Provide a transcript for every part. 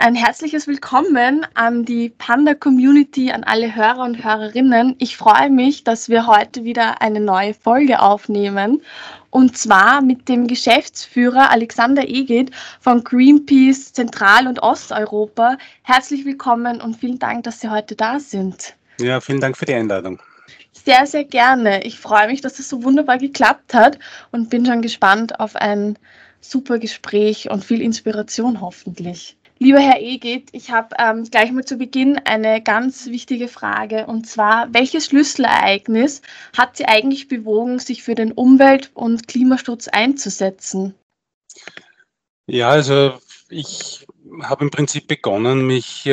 Ein herzliches Willkommen an die Panda-Community, an alle Hörer und Hörerinnen. Ich freue mich, dass wir heute wieder eine neue Folge aufnehmen. Und zwar mit dem Geschäftsführer Alexander Egit von Greenpeace Zentral- und Osteuropa. Herzlich willkommen und vielen Dank, dass Sie heute da sind. Ja, vielen Dank für die Einladung. Sehr, sehr gerne. Ich freue mich, dass es so wunderbar geklappt hat und bin schon gespannt auf ein super Gespräch und viel Inspiration hoffentlich. Lieber Herr Egit, ich habe gleich mal zu Beginn eine ganz wichtige Frage, und zwar, welches Schlüsselereignis hat Sie eigentlich bewogen, sich für den Umwelt- und Klimaschutz einzusetzen? Ja, also ich habe im Prinzip begonnen, mich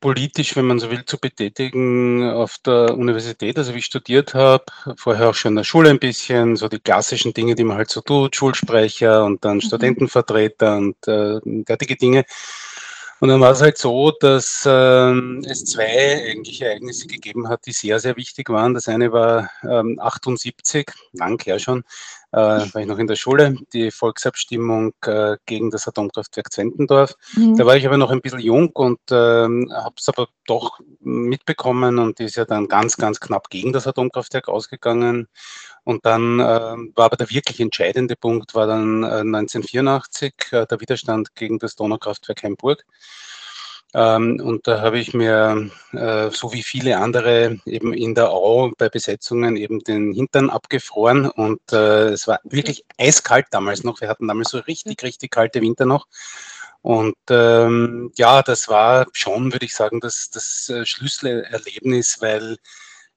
politisch, wenn man so will, zu betätigen auf der Universität. Also wie ich studiert habe, vorher auch schon in der Schule ein bisschen, so die klassischen Dinge, die man halt so tut, Schulsprecher und dann Studentenvertreter und derartige Dinge. Und dann war es halt so, dass es zwei eigentlich Ereignisse gegeben hat, die sehr, sehr wichtig waren. Das eine war 78, lang her schon, war ich noch in der Schule, die Volksabstimmung gegen das Atomkraftwerk Zwentendorf. Da war ich aber noch ein bisschen jung und habe es aber doch mitbekommen und ist ja dann ganz, ganz knapp gegen das Atomkraftwerk ausgegangen. Und dann war aber der wirklich entscheidende Punkt, war dann 1984 der Widerstand gegen das Donaukraftwerk Hainburg. Und da habe ich mir, so wie viele andere, eben in der Au bei Besetzungen eben den Hintern abgefroren. Und es war wirklich eiskalt damals noch. Wir hatten damals so richtig, richtig kalte Winter noch. Und ja, das war schon, würde ich sagen, das Schlüsselerlebnis, weil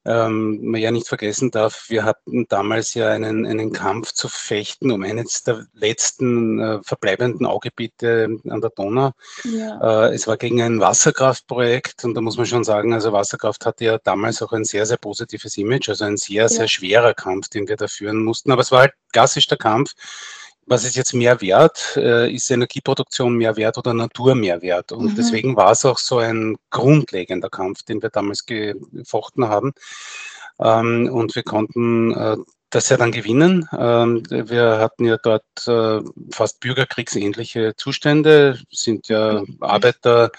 man ja nicht vergessen darf, wir hatten damals ja einen Kampf zu fechten um eines der letzten verbleibenden Augebiete an der Donau. Ja. Es war gegen ein Wasserkraftprojekt, und da muss man schon sagen, also Wasserkraft hatte ja damals auch ein sehr, sehr positives Image, also ein sehr, sehr schwerer Kampf, den wir da führen mussten. Aber es war halt klassisch der Kampf. Was ist jetzt mehr wert? Ist Energieproduktion mehr wert oder Natur mehr wert? Und deswegen war es auch so ein grundlegender Kampf, den wir damals gefochten haben. Und wir konnten das ja dann gewinnen. Wir hatten ja dort fast bürgerkriegsähnliche Zustände, sind ja Arbeiter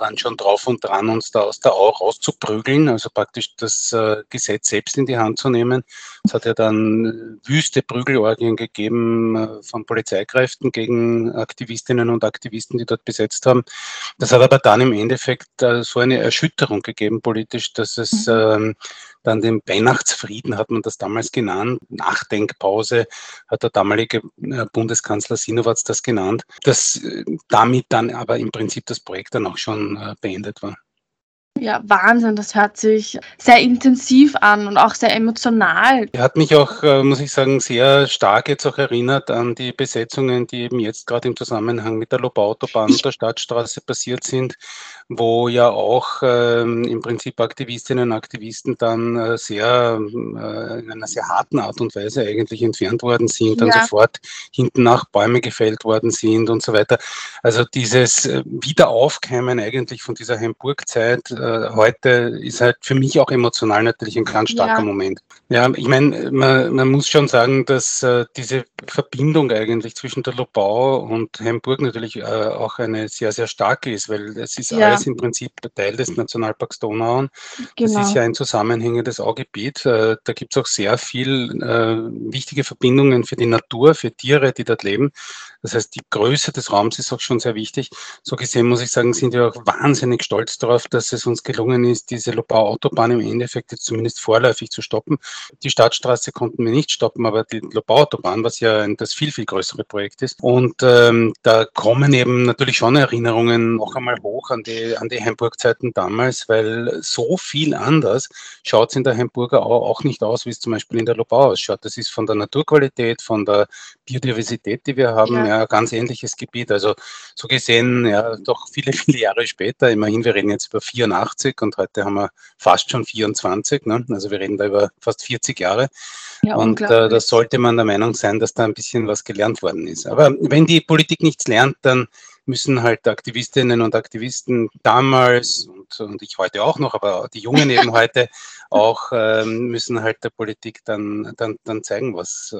waren schon drauf und dran, uns da aus der Au rauszuprügeln, also praktisch das Gesetz selbst in die Hand zu nehmen. Es hat ja dann wüste Prügelorgien gegeben von Polizeikräften gegen Aktivistinnen und Aktivisten, die dort besetzt haben. Das hat aber dann im Endeffekt so eine Erschütterung gegeben politisch, dass es dann den Weihnachtsfrieden, hat man das damals genannt, Nachdenkpause, hat der damalige Bundeskanzler Sinowatz das genannt, dass damit dann aber im Prinzip das Projekt dann auch schon beendet war. Ja, Wahnsinn, das hört sich sehr intensiv an und auch sehr emotional. Hat mich auch, muss ich sagen, sehr stark jetzt auch erinnert an die Besetzungen, die eben jetzt gerade im Zusammenhang mit der Lobau-Autobahn und der Stadtstraße passiert sind, wo ja auch im Prinzip Aktivistinnen und Aktivisten dann in einer sehr harten Art und Weise eigentlich entfernt worden sind, dann sofort hinten nach Bäume gefällt worden sind und so weiter. Also dieses Wiederaufkeimen eigentlich von dieser Hainburg-Zeit heute ist halt für mich auch emotional natürlich ein ganz starker Moment. Ja, ich meine, man muss schon sagen, dass diese Verbindung eigentlich zwischen der Lobau und Hainburg natürlich auch eine sehr, sehr starke ist, weil es ist alles im Prinzip Teil des Nationalparks Donau. Genau. Das ist ja ein zusammenhängendes Augebiet. Da gibt es auch sehr viel wichtige Verbindungen für die Natur, für Tiere, die dort leben. Das heißt, die Größe des Raums ist auch schon sehr wichtig. So gesehen, muss ich sagen, sind wir auch wahnsinnig stolz darauf, dass es uns gelungen ist, diese Lobau-Autobahn im Endeffekt jetzt zumindest vorläufig zu stoppen. Die Stadtstraße konnten wir nicht stoppen, aber die Lobau-Autobahn, was ja das viel, viel größere Projekt ist. Und da kommen eben natürlich schon Erinnerungen noch einmal hoch an die Hainburg-Zeiten damals, weil so viel anders schaut es in der Hainburger auch nicht aus, wie es zum Beispiel in der Lobau ausschaut. Das ist von der Naturqualität, von der Biodiversität, die wir haben, ja, ganz ähnliches Gebiet. Also so gesehen, ja, doch viele, viele Jahre später, immerhin, wir reden jetzt über 84 und heute haben wir fast schon 24, ne? Also wir reden da über fast 40 Jahre. Ja, und da sollte man der Meinung sein, dass da ein bisschen was gelernt worden ist. Aber wenn die Politik nichts lernt, dann müssen halt Aktivistinnen und Aktivisten damals und ich heute auch noch, aber die Jungen eben heute auch müssen halt der Politik dann zeigen, was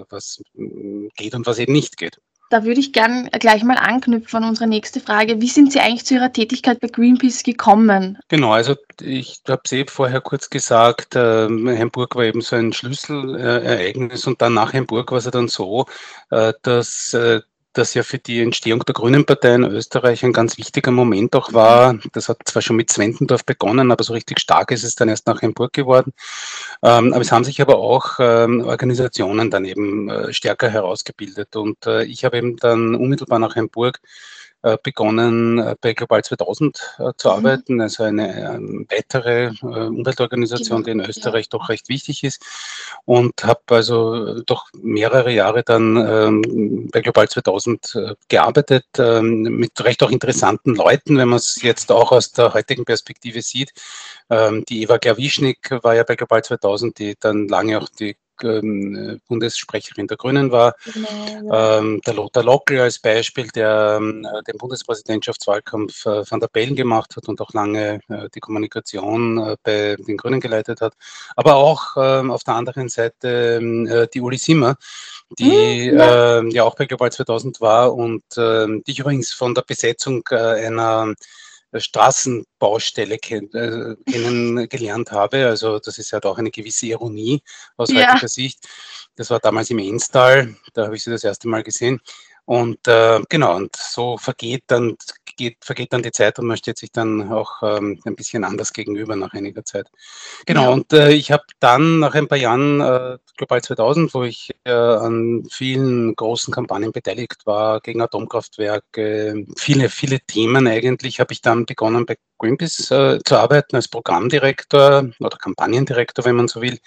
geht und was eben nicht geht. Da würde ich gern gleich mal anknüpfen an unsere nächste Frage. Wie sind Sie eigentlich zu Ihrer Tätigkeit bei Greenpeace gekommen? Genau, also ich habe es vorher kurz gesagt, Hainburg war eben so ein Schlüsselereignis und dann nach Hainburg war es ja dann so, dass das ja für die Entstehung der Grünen Partei in Österreich ein ganz wichtiger Moment auch war. Das hat zwar schon mit Zwentendorf begonnen, aber so richtig stark ist es dann erst nach Hainburg geworden. Aber es haben sich aber auch Organisationen dann eben stärker herausgebildet. Und ich habe eben dann unmittelbar nach Hainburg begonnen, bei Global 2000 zu arbeiten, also eine weitere Umweltorganisation, die in Österreich doch recht wichtig ist, und habe also doch mehrere Jahre dann bei Global 2000 gearbeitet, mit recht auch interessanten Leuten, wenn man es jetzt auch aus der heutigen Perspektive sieht. Die Eva Glawischnik war ja bei Global 2000, die dann lange auch die Bundessprecherin der Grünen war, genau. Der Lothar Lockl als Beispiel, der den Bundespräsidentschaftswahlkampf von der Bellen gemacht hat und auch lange die Kommunikation bei den Grünen geleitet hat, aber auch auf der anderen Seite die Uli Simmer, die ja auch bei Global 2000 war und die ich übrigens von der Besetzung einer Straßenbaustelle kennengelernt habe. Also das ist halt auch eine gewisse Ironie aus heutiger Sicht. Das war damals im Enstal, da habe ich sie das erste Mal gesehen. Und genau, und so vergeht dann die Zeit und man steht sich dann auch ein bisschen anders gegenüber nach einiger Zeit. Genau, ja. Und ich habe dann nach ein paar Jahren, Global 2000, wo ich an vielen großen Kampagnen beteiligt war, gegen Atomkraftwerke, viele, viele Themen eigentlich, habe ich dann begonnen bei Greenpeace zu arbeiten als Programmdirektor oder Kampagnendirektor, wenn man so will.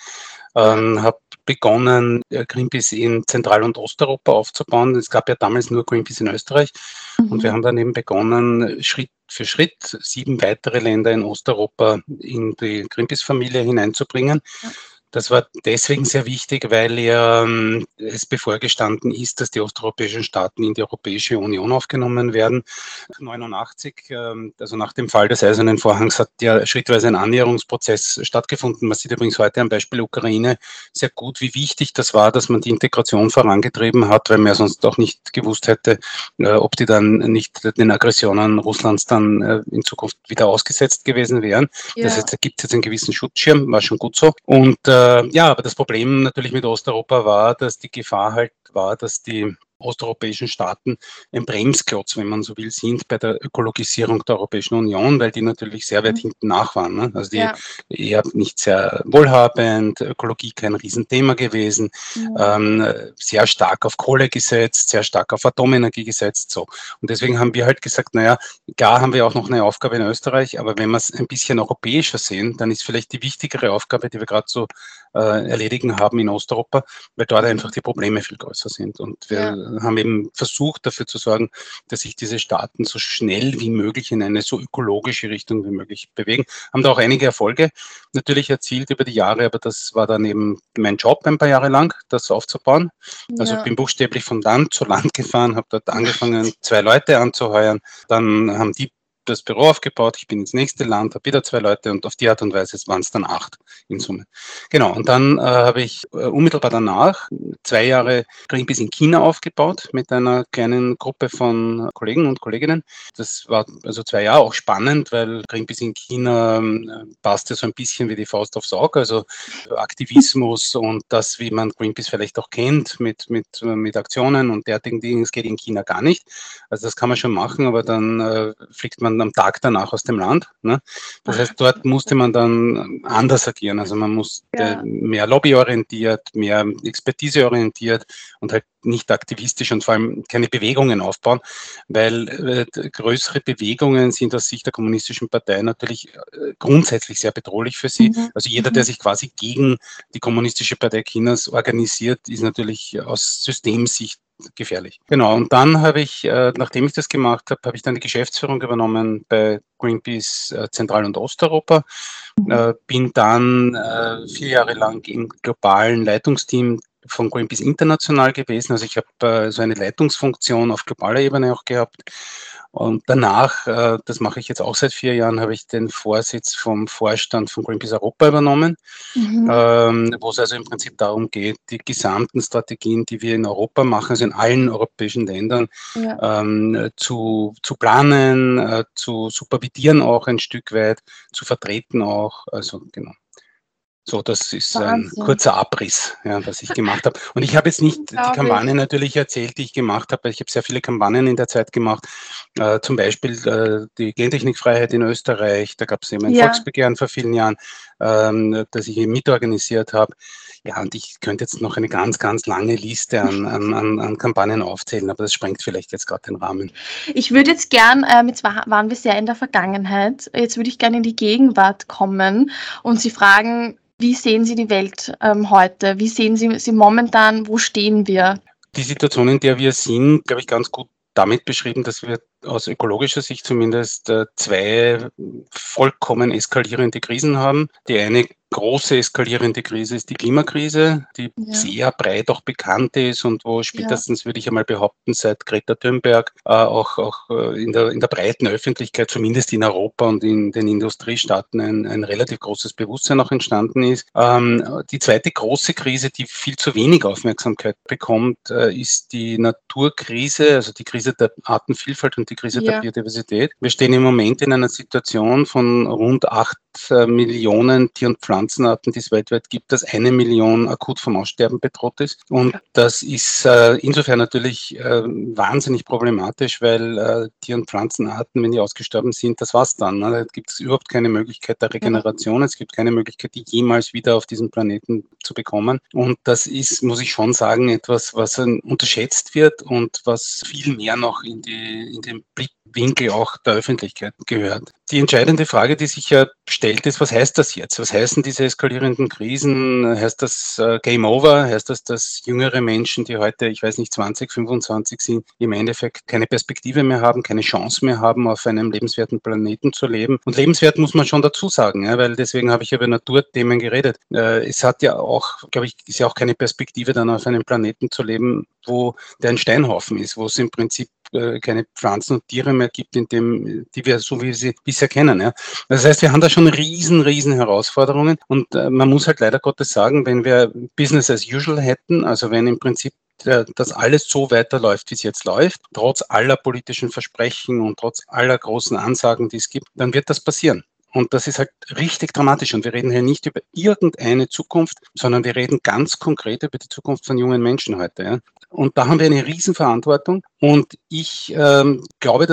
Habe begonnen, Greenpeace in Zentral- und Osteuropa aufzubauen. Es gab ja damals nur Greenpeace in Österreich. Und wir haben dann eben begonnen, Schritt für Schritt 7 weitere Länder in Osteuropa in die Greenpeace-Familie hineinzubringen. Ja. Das war deswegen sehr wichtig, weil ja es bevorgestanden ist, dass die osteuropäischen Staaten in die Europäische Union aufgenommen werden. 1989, also nach dem Fall des Eisernen Vorhangs, hat ja schrittweise ein Annäherungsprozess stattgefunden. Man sieht übrigens heute am Beispiel Ukraine sehr gut, wie wichtig das war, dass man die Integration vorangetrieben hat, weil man ja sonst auch nicht gewusst hätte, ob die dann nicht den Aggressionen Russlands dann in Zukunft wieder ausgesetzt gewesen wären. Ja. Das heißt, da gibt es jetzt einen gewissen Schutzschirm, war schon gut so. Und ja, aber das Problem natürlich mit Osteuropa war, dass die Gefahr halt war, dass die osteuropäischen Staaten ein Bremsklotz, wenn man so will, sind bei der Ökologisierung der Europäischen Union, weil die natürlich sehr weit hinten nach waren. Ne? Also die eher nicht sehr wohlhabend, Ökologie kein Riesenthema gewesen, sehr stark auf Kohle gesetzt, sehr stark auf Atomenergie gesetzt. So. Und deswegen haben wir halt gesagt, naja, klar haben wir auch noch eine Aufgabe in Österreich, aber wenn wir es ein bisschen europäischer sehen, dann ist vielleicht die wichtigere Aufgabe, die wir gerade so erledigen haben in Osteuropa, weil dort einfach die Probleme viel größer sind. Und wir haben eben versucht, dafür zu sorgen, dass sich diese Staaten so schnell wie möglich in eine so ökologische Richtung wie möglich bewegen. Haben da auch einige Erfolge natürlich erzielt über die Jahre, aber das war dann eben mein Job ein paar Jahre lang, das aufzubauen. Also ich bin buchstäblich von Land zu Land gefahren, habe dort angefangen, 2 Leute anzuheuern. Dann haben die das Büro aufgebaut, ich bin ins nächste Land, habe wieder 2 Leute und auf die Art und Weise waren es dann 8 in Summe. Genau, und dann habe ich unmittelbar danach 2 Jahre Greenpeace in China aufgebaut mit einer kleinen Gruppe von Kollegen und Kolleginnen. Das war also 2 Jahre, auch spannend, weil Greenpeace in China passte so ein bisschen wie die Faust aufs Auge, also Aktivismus und das, wie man Greenpeace vielleicht auch kennt, mit Aktionen und derartigen Dingen, das geht in China gar nicht. Also das kann man schon machen, aber dann fliegt man am Tag danach aus dem Land. Ne? Das heißt, dort musste man dann anders agieren. Also man musste mehr lobbyorientiert, mehr expertiseorientiert und halt nicht aktivistisch und vor allem keine Bewegungen aufbauen, weil größere Bewegungen sind aus Sicht der Kommunistischen Partei natürlich grundsätzlich sehr bedrohlich für sie. Also jeder, der sich quasi gegen die Kommunistische Partei Chinas organisiert, ist natürlich aus Systemsicht gefährlich. Genau, und dann habe ich, nachdem ich das gemacht habe, habe ich dann die Geschäftsführung übernommen bei Greenpeace Zentral- und Osteuropa, bin dann 4 Jahre lang im globalen Leitungsteam von Greenpeace international gewesen. Also ich habe so eine Leitungsfunktion auf globaler Ebene auch gehabt. Und danach, das mache ich jetzt auch seit 4 Jahren, habe ich den Vorsitz vom Vorstand von Greenpeace Europa übernommen, wo es also im Prinzip darum geht, die gesamten Strategien, die wir in Europa machen, also in allen europäischen Ländern, zu planen, zu supervidieren auch ein Stück weit, zu vertreten auch, also genau. So, das ist Wahnsinn. Ein kurzer Abriss, ja, was ich gemacht habe. Und ich habe jetzt nicht die Kampagne natürlich erzählt, die ich gemacht habe. Ich habe sehr viele Kampagnen in der Zeit gemacht. Zum Beispiel die Gentechnikfreiheit in Österreich. Da gab es eben ein Volksbegehren vor vielen Jahren, das ich eben mitorganisiert habe. Ja, und ich könnte jetzt noch eine ganz, ganz lange Liste an Kampagnen aufzählen, aber das sprengt vielleicht jetzt gerade den Rahmen. Ich würde jetzt gern, jetzt waren wir sehr in der Vergangenheit, jetzt würde ich gerne in die Gegenwart kommen und Sie fragen, wie sehen Sie die Welt heute? Wie sehen Sie sie momentan? Wo stehen wir? Die Situation, in der wir sind, glaube ich, ganz gut damit beschrieben, dass wir aus ökologischer Sicht zumindest 2 vollkommen eskalierende Krisen haben. Die eine große eskalierende Krise ist die Klimakrise, die sehr breit auch bekannt ist und wo spätestens, würde ich einmal behaupten, seit Greta Thunberg auch in der breiten Öffentlichkeit, zumindest in Europa und in den Industriestaaten, ein relativ großes Bewusstsein auch entstanden ist. Die zweite große Krise, die viel zu wenig Aufmerksamkeit bekommt, ist die Naturkrise, also die Krise der Artenvielfalt und die Krise der Biodiversität. Wir stehen im Moment in einer Situation von rund 8 Millionen Tier- und Pflanzenarten, die es weltweit gibt, dass 1 Million akut vom Aussterben bedroht ist. Und das ist insofern natürlich wahnsinnig problematisch, weil Tier- und Pflanzenarten, wenn die ausgestorben sind, das war's dann. Ne? Da gibt es überhaupt keine Möglichkeit der Regeneration. Es gibt keine Möglichkeit, die jemals wieder auf diesem Planeten zu bekommen. Und das ist, muss ich schon sagen, etwas, was unterschätzt wird und was viel mehr noch in den Blickwinkel auch der Öffentlichkeit gehört. Die entscheidende Frage, die sich ja stellt, ist, was heißt das jetzt? Was heißen diese eskalierenden Krisen? Heißt das Game Over? Heißt das, dass jüngere Menschen, die heute, ich weiß nicht, 20, 25 sind, im Endeffekt keine Perspektive mehr haben, keine Chance mehr haben, auf einem lebenswerten Planeten zu leben? Und lebenswert muss man schon dazu sagen, ja, weil deswegen habe ich über Naturthemen geredet. Es hat ja auch, glaube ich, ist ja auch keine Perspektive, dann auf einem Planeten zu leben, wo der ein Steinhaufen ist, wo es im Prinzip keine Pflanzen und Tiere mehr gibt, in dem, die wir so wie wir sie bisher kennen. Ja. Das heißt, wir haben da schon riesen Herausforderungen und man muss halt leider Gottes sagen, wenn wir Business as usual hätten, also wenn im Prinzip dass alles so weiterläuft, wie es jetzt läuft, trotz aller politischen Versprechen und trotz aller großen Ansagen, die es gibt, dann wird das passieren. Und das ist halt richtig dramatisch. Und wir reden hier nicht über irgendeine Zukunft, sondern wir reden ganz konkret über die Zukunft von jungen Menschen heute. Ja. Und da haben wir eine Riesenverantwortung. Und ich glaube,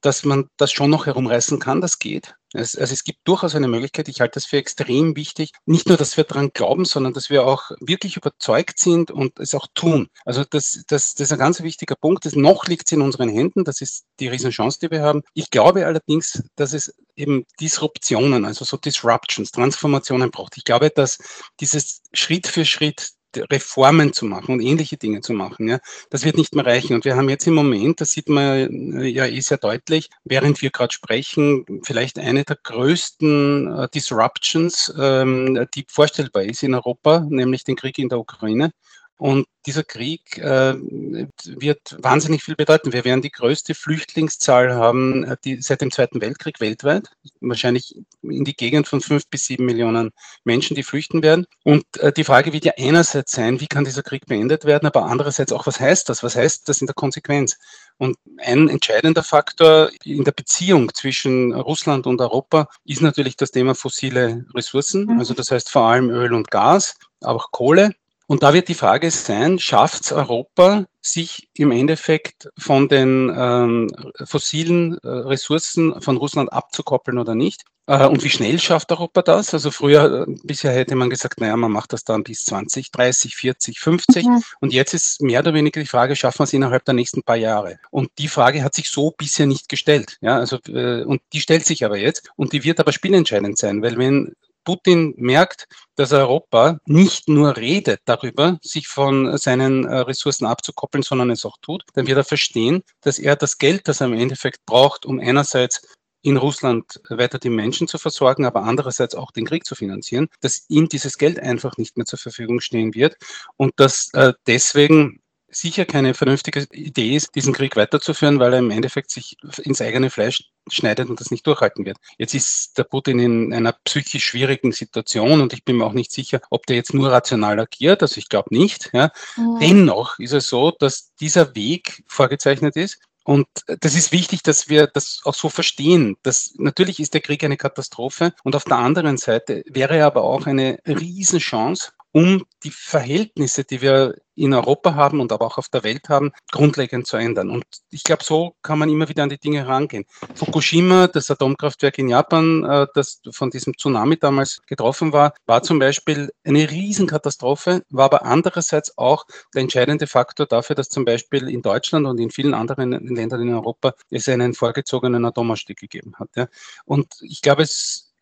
dass man das schon noch herumreißen kann, das geht. Es gibt durchaus eine Möglichkeit, ich halte das für extrem wichtig, nicht nur, dass wir daran glauben, sondern dass wir auch wirklich überzeugt sind und es auch tun. Also das ist ein ganz wichtiger Punkt, noch liegt es in unseren Händen, das ist die Riesenchance, die wir haben. Ich glaube allerdings, dass es eben Disruptionen, also so Disruptions, Transformationen braucht. Ich glaube, dass dieses Schritt für Schritt Reformen zu machen und ähnliche Dinge zu machen, ja, das wird nicht mehr reichen. Und wir haben jetzt im Moment, das sieht man ja sehr deutlich, während wir gerade sprechen, vielleicht eine der größten Disruptions, die vorstellbar ist in Europa, nämlich den Krieg in der Ukraine. Und dieser Krieg wird wahnsinnig viel bedeuten. Wir werden die größte Flüchtlingszahl haben, die seit dem Zweiten Weltkrieg weltweit, wahrscheinlich in die Gegend von 5 bis 7 Millionen Menschen, die flüchten werden. Und die Frage wird ja einerseits sein, wie kann dieser Krieg beendet werden, aber andererseits auch, was heißt das? Was heißt das in der Konsequenz? Und ein entscheidender Faktor in der Beziehung zwischen Russland und Europa ist natürlich das Thema fossile Ressourcen, also das heißt vor allem Öl und Gas, aber auch Kohle. Und da wird die Frage sein, schafft es Europa, sich im Endeffekt von den fossilen Ressourcen von Russland abzukoppeln oder nicht? Und wie schnell schafft Europa das? Also früher, bisher hätte man gesagt, naja, man macht das dann bis 20, 30, 40, 50. Und jetzt ist mehr oder weniger die Frage, schaffen wir es innerhalb der nächsten paar Jahre? Und die Frage hat sich so bisher nicht gestellt. Ja, also, und die stellt sich aber jetzt und die wird aber spielentscheidend sein, weil wenn Putin merkt, dass Europa nicht nur redet darüber, sich von seinen Ressourcen abzukoppeln, sondern es auch tut, dann wird er verstehen, dass er das Geld, das er im Endeffekt braucht, um einerseits in Russland weiter die Menschen zu versorgen, aber andererseits auch den Krieg zu finanzieren, dass ihm dieses Geld einfach nicht mehr zur Verfügung stehen wird und dass deswegen sicher keine vernünftige Idee ist, diesen Krieg weiterzuführen, weil er im Endeffekt sich ins eigene Fleisch schneidet und das nicht durchhalten wird. Jetzt ist der Putin in einer psychisch schwierigen Situation und ich bin mir auch nicht sicher, ob der jetzt nur rational agiert, also ich glaube nicht. Ja. Mhm. Dennoch ist es so, dass dieser Weg vorgezeichnet ist. Und das ist wichtig, dass wir das auch so verstehen. Dass, natürlich ist der Krieg eine Katastrophe und auf der anderen Seite wäre er aber auch eine Riesenchance, um die Verhältnisse, die wir in Europa haben und aber auch auf der Welt haben, grundlegend zu ändern. Und ich glaube, so kann man immer wieder an die Dinge herangehen. Fukushima, das Atomkraftwerk in Japan, das von diesem Tsunami damals getroffen war, war zum Beispiel eine Riesenkatastrophe, war aber andererseits auch der entscheidende Faktor dafür, dass zum Beispiel in Deutschland und in vielen anderen Ländern in Europa es einen vorgezogenen Atomausstieg gegeben hat. Ja. Und ich glaube,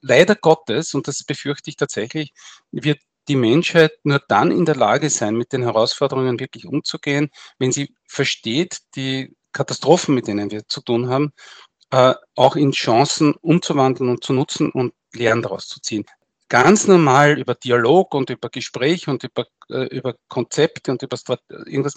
leider Gottes, und das befürchte ich tatsächlich, wird die Menschheit nur dann in der Lage sein, mit den Herausforderungen wirklich umzugehen, wenn sie versteht, die Katastrophen, mit denen wir zu tun haben, auch in Chancen umzuwandeln und zu nutzen und Lehren daraus zu ziehen. Ganz normal über Dialog und über Gespräch und über Konzepte und über irgendwas,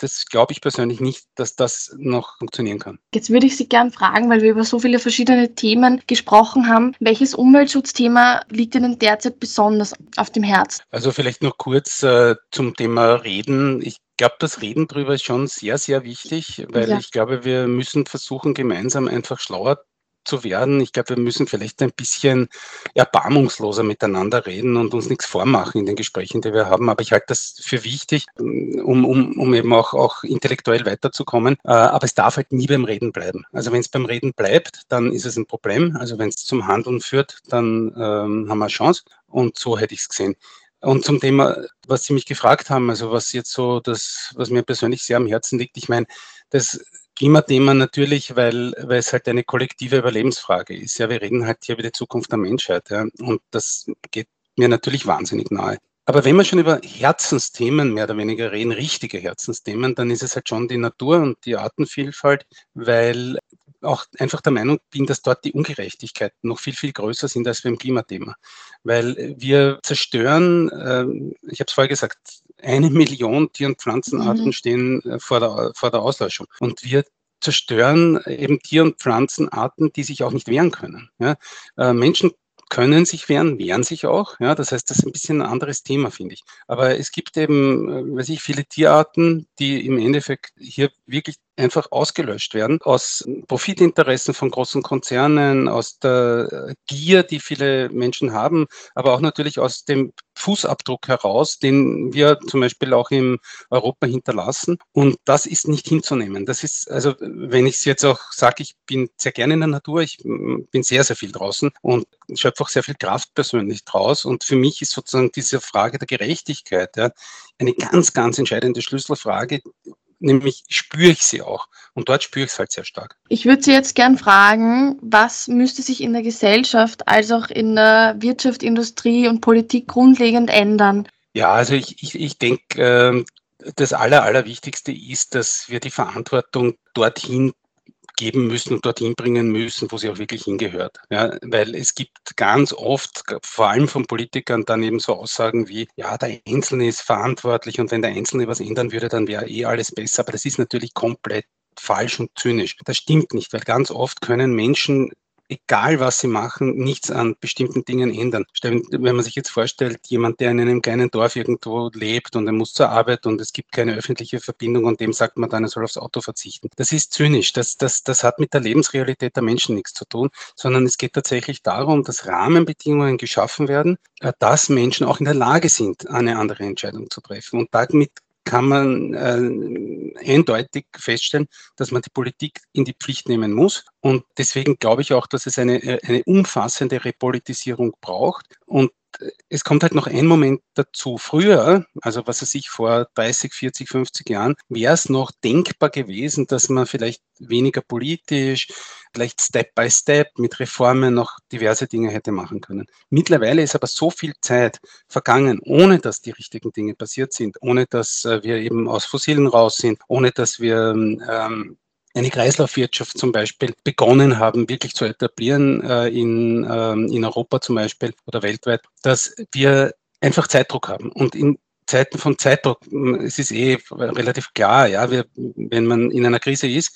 das glaube ich persönlich nicht, dass das noch funktionieren kann. Jetzt würde ich Sie gern fragen, weil wir über so viele verschiedene Themen gesprochen haben, welches Umweltschutzthema liegt Ihnen derzeit besonders auf dem Herzen? Also vielleicht noch kurz zum Thema Reden. Ich glaube, das Reden darüber ist schon sehr, sehr wichtig, weil ich glaube, wir müssen versuchen, gemeinsam einfach schlauer zu werden. Ich glaube, wir müssen vielleicht ein bisschen erbarmungsloser miteinander reden und uns nichts vormachen in den Gesprächen, die wir haben. Aber ich halte das für wichtig, um eben auch intellektuell weiterzukommen. Aber es darf halt nie beim Reden bleiben. Also wenn es beim Reden bleibt, dann ist es ein Problem. Also wenn es zum Handeln führt, dann haben wir eine Chance. Und so hätte ich es gesehen. Und zum Thema, was Sie mich gefragt haben, also was jetzt so das, was mir persönlich sehr am Herzen liegt, ich meine, das Klimathema natürlich, weil es halt eine kollektive Überlebensfrage ist. Ja, wir reden halt hier über die Zukunft der Menschheit, ja, und das geht mir natürlich wahnsinnig nahe. Aber wenn wir schon über Herzensthemen mehr oder weniger reden, richtige Herzensthemen, dann ist es halt schon die Natur und die Artenvielfalt, weil auch einfach der Meinung bin, dass dort die Ungerechtigkeiten noch viel, viel größer sind als beim Klimathema. Weil wir zerstören, ich habe es vorher gesagt, 1 Million Tier- und Pflanzenarten stehen vor der Auslöschung. Und wir zerstören eben Tier- und Pflanzenarten, die sich auch nicht wehren können. Ja? Menschen können sich wehren, wehren sich auch. Ja? Das heißt, das ist ein bisschen ein anderes Thema, finde ich. Aber es gibt eben, weiß ich, viele Tierarten, die im Endeffekt hier wirklich einfach ausgelöscht werden aus Profitinteressen von großen Konzernen, aus der Gier, die viele Menschen haben, aber auch natürlich aus dem Fußabdruck heraus, den wir zum Beispiel auch in Europa hinterlassen. Und das ist nicht hinzunehmen. Das ist, also wenn ich es jetzt auch sage, ich bin sehr gerne in der Natur, ich bin sehr, sehr viel draußen und schöpfe auch sehr viel Kraft persönlich draus. Und für mich ist sozusagen diese Frage der Gerechtigkeit, ja, eine ganz, ganz entscheidende Schlüsselfrage, nämlich spüre ich sie auch. Und dort spüre ich es halt sehr stark. Ich würde Sie jetzt gern fragen, was müsste sich in der Gesellschaft als auch in der Wirtschaft, Industrie und Politik grundlegend ändern? Ja, also ich denke, das Allerwichtigste ist, dass wir die Verantwortung dorthin geben müssen und dorthin bringen müssen, wo sie auch wirklich hingehört. Ja, weil es gibt ganz oft, vor allem von Politikern, dann eben so Aussagen wie, ja, der Einzelne ist verantwortlich und wenn der Einzelne was ändern würde, dann wäre alles besser. Aber das ist natürlich komplett falsch und zynisch. Das stimmt nicht, weil ganz oft können Menschen, egal was sie machen, nichts an bestimmten Dingen ändern. Wenn man sich jetzt vorstellt, jemand, der in einem kleinen Dorf irgendwo lebt und er muss zur Arbeit und es gibt keine öffentliche Verbindung und dem sagt man dann, er soll aufs Auto verzichten. Das ist zynisch. Das hat mit der Lebensrealität der Menschen nichts zu tun, sondern es geht tatsächlich darum, dass Rahmenbedingungen geschaffen werden, dass Menschen auch in der Lage sind, eine andere Entscheidung zu treffen. Und damit kann man eindeutig feststellen, dass man die Politik in die Pflicht nehmen muss. Und deswegen glaube ich auch, dass es eine umfassende Repolitisierung braucht. Und es kommt halt noch ein Moment dazu. Früher, also was weiß ich, vor 30, 40, 50 Jahren, wäre es noch denkbar gewesen, dass man vielleicht weniger politisch, vielleicht Step by Step mit Reformen noch diverse Dinge hätte machen können. Mittlerweile ist aber so viel Zeit vergangen, ohne dass die richtigen Dinge passiert sind, ohne dass wir eben aus Fossilen raus sind, ohne dass wir eine Kreislaufwirtschaft zum Beispiel begonnen haben, wirklich zu etablieren in Europa zum Beispiel oder weltweit, dass wir einfach Zeitdruck haben. Und in Zeiten von Zeitdruck, es ist relativ klar, ja, wenn man in einer Krise ist,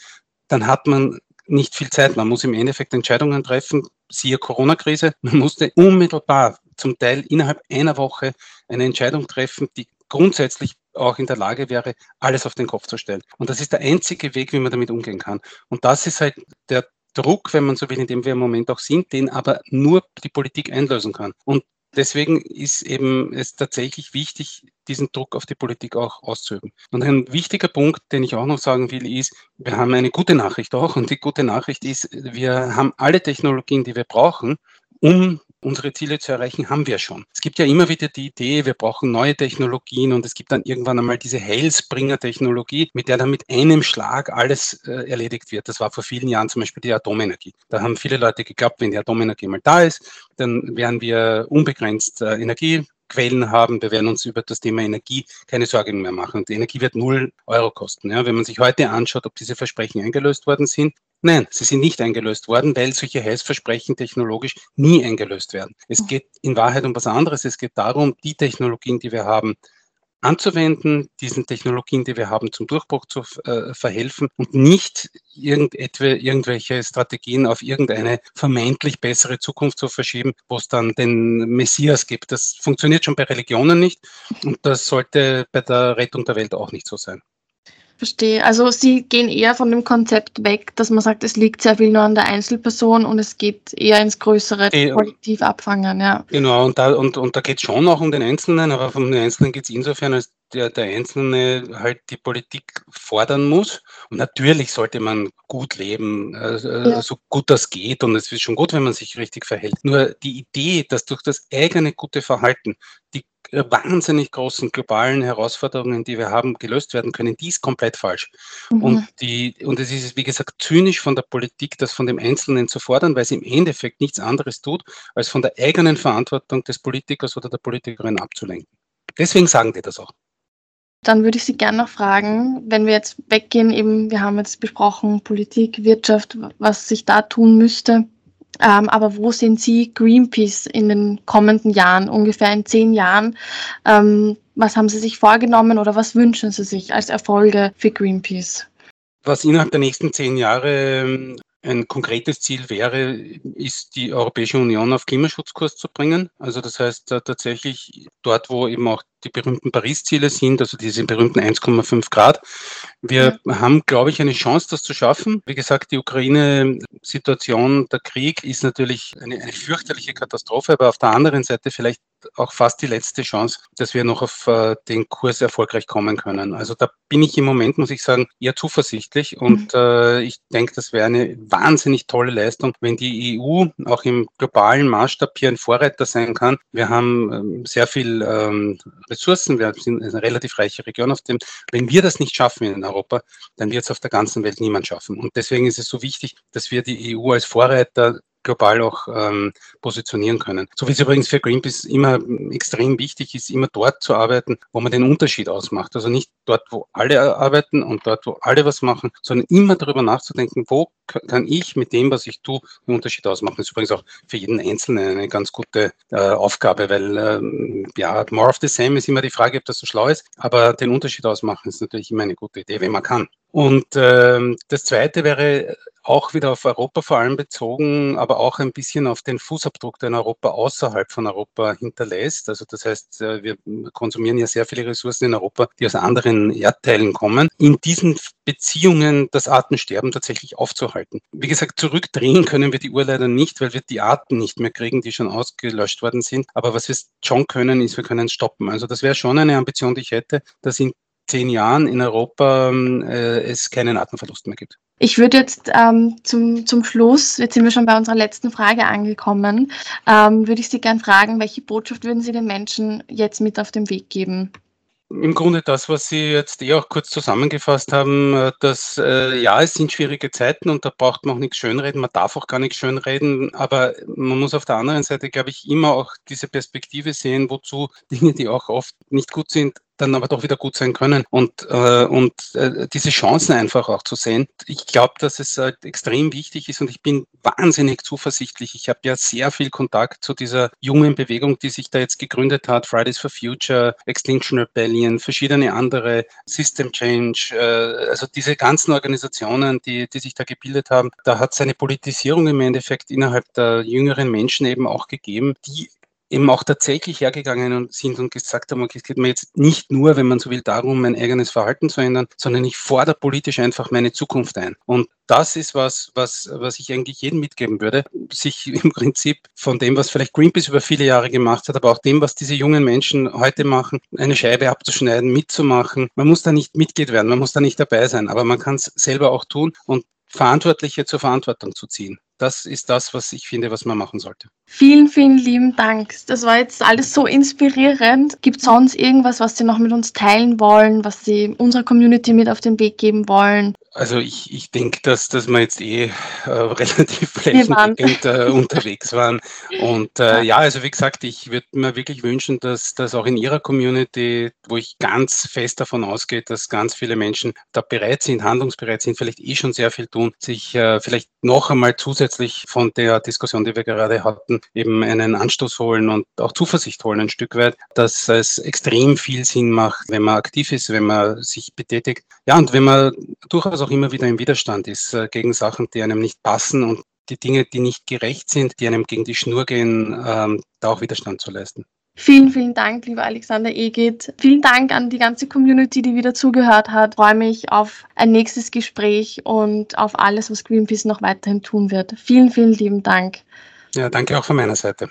dann hat man nicht viel Zeit. Man muss im Endeffekt Entscheidungen treffen, siehe Corona-Krise. Man musste unmittelbar, zum Teil innerhalb einer Woche, eine Entscheidung treffen, die grundsätzlich auch in der Lage wäre, alles auf den Kopf zu stellen. Und das ist der einzige Weg, wie man damit umgehen kann. Und das ist halt der Druck, wenn man so will, in dem wir im Moment auch sind, den aber nur die Politik einlösen kann. Und deswegen ist eben es tatsächlich wichtig, diesen Druck auf die Politik auch auszuüben. Und ein wichtiger Punkt, den ich auch noch sagen will, ist, wir haben eine gute Nachricht auch. Und die gute Nachricht ist, wir haben alle Technologien, die wir brauchen, um unsere Ziele zu erreichen, haben wir schon. Es gibt ja immer wieder die Idee, wir brauchen neue Technologien und es gibt dann irgendwann einmal diese Heilsbringer-Technologie, mit der dann mit einem Schlag alles erledigt wird. Das war vor vielen Jahren zum Beispiel die Atomenergie. Da haben viele Leute geglaubt, wenn die Atomenergie mal da ist, dann werden wir unbegrenzt Energiequellen haben. Wir werden uns über das Thema Energie keine Sorgen mehr machen. Und die Energie wird 0 Euro kosten. Ja, wenn man sich heute anschaut, ob diese Versprechen eingelöst worden sind, nein, sie sind nicht eingelöst worden, weil solche Heilsversprechen technologisch nie eingelöst werden. Es geht in Wahrheit um was anderes. Es geht darum, die Technologien, die wir haben, anzuwenden, diesen Technologien, die wir haben, zum Durchbruch zu verhelfen und nicht irgendwelche Strategien auf irgendeine vermeintlich bessere Zukunft zu verschieben, wo es dann den Messias gibt. Das funktioniert schon bei Religionen nicht und das sollte bei der Rettung der Welt auch nicht so sein. Verstehe. Also Sie gehen eher von dem Konzept weg, dass man sagt, es liegt sehr viel nur an der Einzelperson und es geht eher ins größere Kollektiv abfangen. Ja. Genau, und da geht es schon auch um den Einzelnen, aber um den Einzelnen geht es insofern, als der Einzelne halt die Politik fordern muss. Und natürlich sollte man gut leben, so gut das geht und es ist schon gut, wenn man sich richtig verhält. Nur die Idee, dass durch das eigene gute Verhalten die wahnsinnig großen globalen Herausforderungen, die wir haben, gelöst werden können, die ist komplett falsch. Mhm. Und es ist, wie gesagt, zynisch von der Politik, das von dem Einzelnen zu fordern, weil es im Endeffekt nichts anderes tut, als von der eigenen Verantwortung des Politikers oder der Politikerin abzulenken. Deswegen sagen die das auch. Dann würde ich Sie gerne noch fragen, wenn wir jetzt weggehen, eben, wir haben jetzt besprochen, Politik, Wirtschaft, was sich da tun müsste. Aber wo sehen Sie Greenpeace in den kommenden Jahren, ungefähr in 10 Jahren? Was haben Sie sich vorgenommen oder was wünschen Sie sich als Erfolge für Greenpeace? Was innerhalb der nächsten 10 Jahre ein konkretes Ziel wäre, ist die Europäische Union auf Klimaschutzkurs zu bringen. Also das heißt tatsächlich dort, wo eben auch die berühmten Paris-Ziele sind, also diese berühmten 1,5 Grad. Wir haben, glaube ich, eine Chance, das zu schaffen. Wie gesagt, die Ukraine-Situation, der Krieg ist natürlich eine fürchterliche Katastrophe, aber auf der anderen Seite vielleicht auch fast die letzte Chance, dass wir noch auf den Kurs erfolgreich kommen können. Also da bin ich im Moment, muss ich sagen, eher zuversichtlich und ich denke, das wäre eine wahnsinnig tolle Leistung, wenn die EU auch im globalen Maßstab hier ein Vorreiter sein kann. Wir haben sehr viel Ressourcen, wir sind eine relativ reiche Region auf dem. Wenn wir das nicht schaffen in Europa, dann wird es auf der ganzen Welt niemand schaffen. Und deswegen ist es so wichtig, dass wir die EU als Vorreiter global auch positionieren können. So wie es übrigens für Greenpeace immer extrem wichtig ist, immer dort zu arbeiten, wo man den Unterschied ausmacht. Also nicht dort, wo alle arbeiten und dort, wo alle was machen, sondern immer darüber nachzudenken, wo kann ich mit dem, was ich tue, einen Unterschied ausmachen. Das ist übrigens auch für jeden Einzelnen eine ganz gute Aufgabe, weil more of the same ist immer die Frage, ob das so schlau ist, aber den Unterschied ausmachen ist natürlich immer eine gute Idee, wenn man kann. Und das Zweite wäre auch wieder auf Europa vor allem bezogen, aber auch ein bisschen auf den Fußabdruck, den Europa außerhalb von Europa hinterlässt. Also das heißt, wir konsumieren ja sehr viele Ressourcen in Europa, die aus anderen Erdteilen kommen. In diesen Beziehungen das Artensterben tatsächlich aufzuhalten. Wie gesagt, zurückdrehen können wir die Uhr leider nicht, weil wir die Arten nicht mehr kriegen, die schon ausgelöscht worden sind. Aber was wir schon können, ist, wir können stoppen. Also das wäre schon eine Ambition, die ich hätte, dass in 10 Jahren in Europa es keinen Artenverlust mehr gibt. Ich würde jetzt zum Schluss, jetzt sind wir schon bei unserer letzten Frage angekommen, würde ich Sie gerne fragen, welche Botschaft würden Sie den Menschen jetzt mit auf den Weg geben? Im Grunde das, was Sie jetzt auch kurz zusammengefasst haben, dass es sind schwierige Zeiten und da braucht man auch nichts schönreden, man darf auch gar nichts schönreden, aber man muss auf der anderen Seite, glaube ich, immer auch diese Perspektive sehen, wozu Dinge, die auch oft nicht gut sind, dann aber doch wieder gut sein können. Und diese Chancen einfach auch zu sehen. Ich glaube, dass es extrem wichtig ist und ich bin wahnsinnig zuversichtlich. Ich habe ja sehr viel Kontakt zu dieser jungen Bewegung, die sich da jetzt gegründet hat, Fridays for Future, Extinction Rebellion, verschiedene andere, System Change, also diese ganzen Organisationen, die sich da gebildet haben. Da hat es eine Politisierung im Endeffekt innerhalb der jüngeren Menschen eben auch gegeben, die eben auch tatsächlich hergegangen sind und gesagt haben, okay, es geht mir jetzt nicht nur, wenn man so will, darum, mein eigenes Verhalten zu ändern, sondern ich fordere politisch einfach meine Zukunft ein. Und das ist was ich eigentlich jedem mitgeben würde, sich im Prinzip von dem, was vielleicht Greenpeace über viele Jahre gemacht hat, aber auch dem, was diese jungen Menschen heute machen, eine Scheibe abzuschneiden, mitzumachen. Man muss da nicht Mitglied werden, man muss da nicht dabei sein, aber man kann es selber auch tun und Verantwortliche zur Verantwortung zu ziehen. Das ist das, was ich finde, was man machen sollte. Vielen, vielen lieben Dank. Das war jetzt alles so inspirierend. Gibt es sonst irgendwas, was Sie noch mit uns teilen wollen, was Sie unserer Community mit auf den Weg geben wollen? Also ich denke, dass wir jetzt relativ flächendeckend unterwegs waren. Und also wie gesagt, ich würde mir wirklich wünschen, dass auch in Ihrer Community, wo ich ganz fest davon ausgehe, dass ganz viele Menschen da bereit sind, handlungsbereit sind, vielleicht schon sehr viel tun, sich vielleicht noch einmal zusätzlich von der Diskussion, die wir gerade hatten, eben einen Anstoß holen und auch Zuversicht holen ein Stück weit, dass es extrem viel Sinn macht, wenn man aktiv ist, wenn man sich betätigt. Ja, und wenn man durchaus auch immer wieder im Widerstand ist gegen Sachen, die einem nicht passen und die Dinge, die nicht gerecht sind, die einem gegen die Schnur gehen, da auch Widerstand zu leisten. Vielen, vielen Dank, lieber Alexander Egit. Vielen Dank an die ganze Community, die wieder zugehört hat. Ich freue mich auf ein nächstes Gespräch und auf alles, was Greenpeace noch weiterhin tun wird. Vielen, vielen lieben Dank. Ja, danke auch von meiner Seite.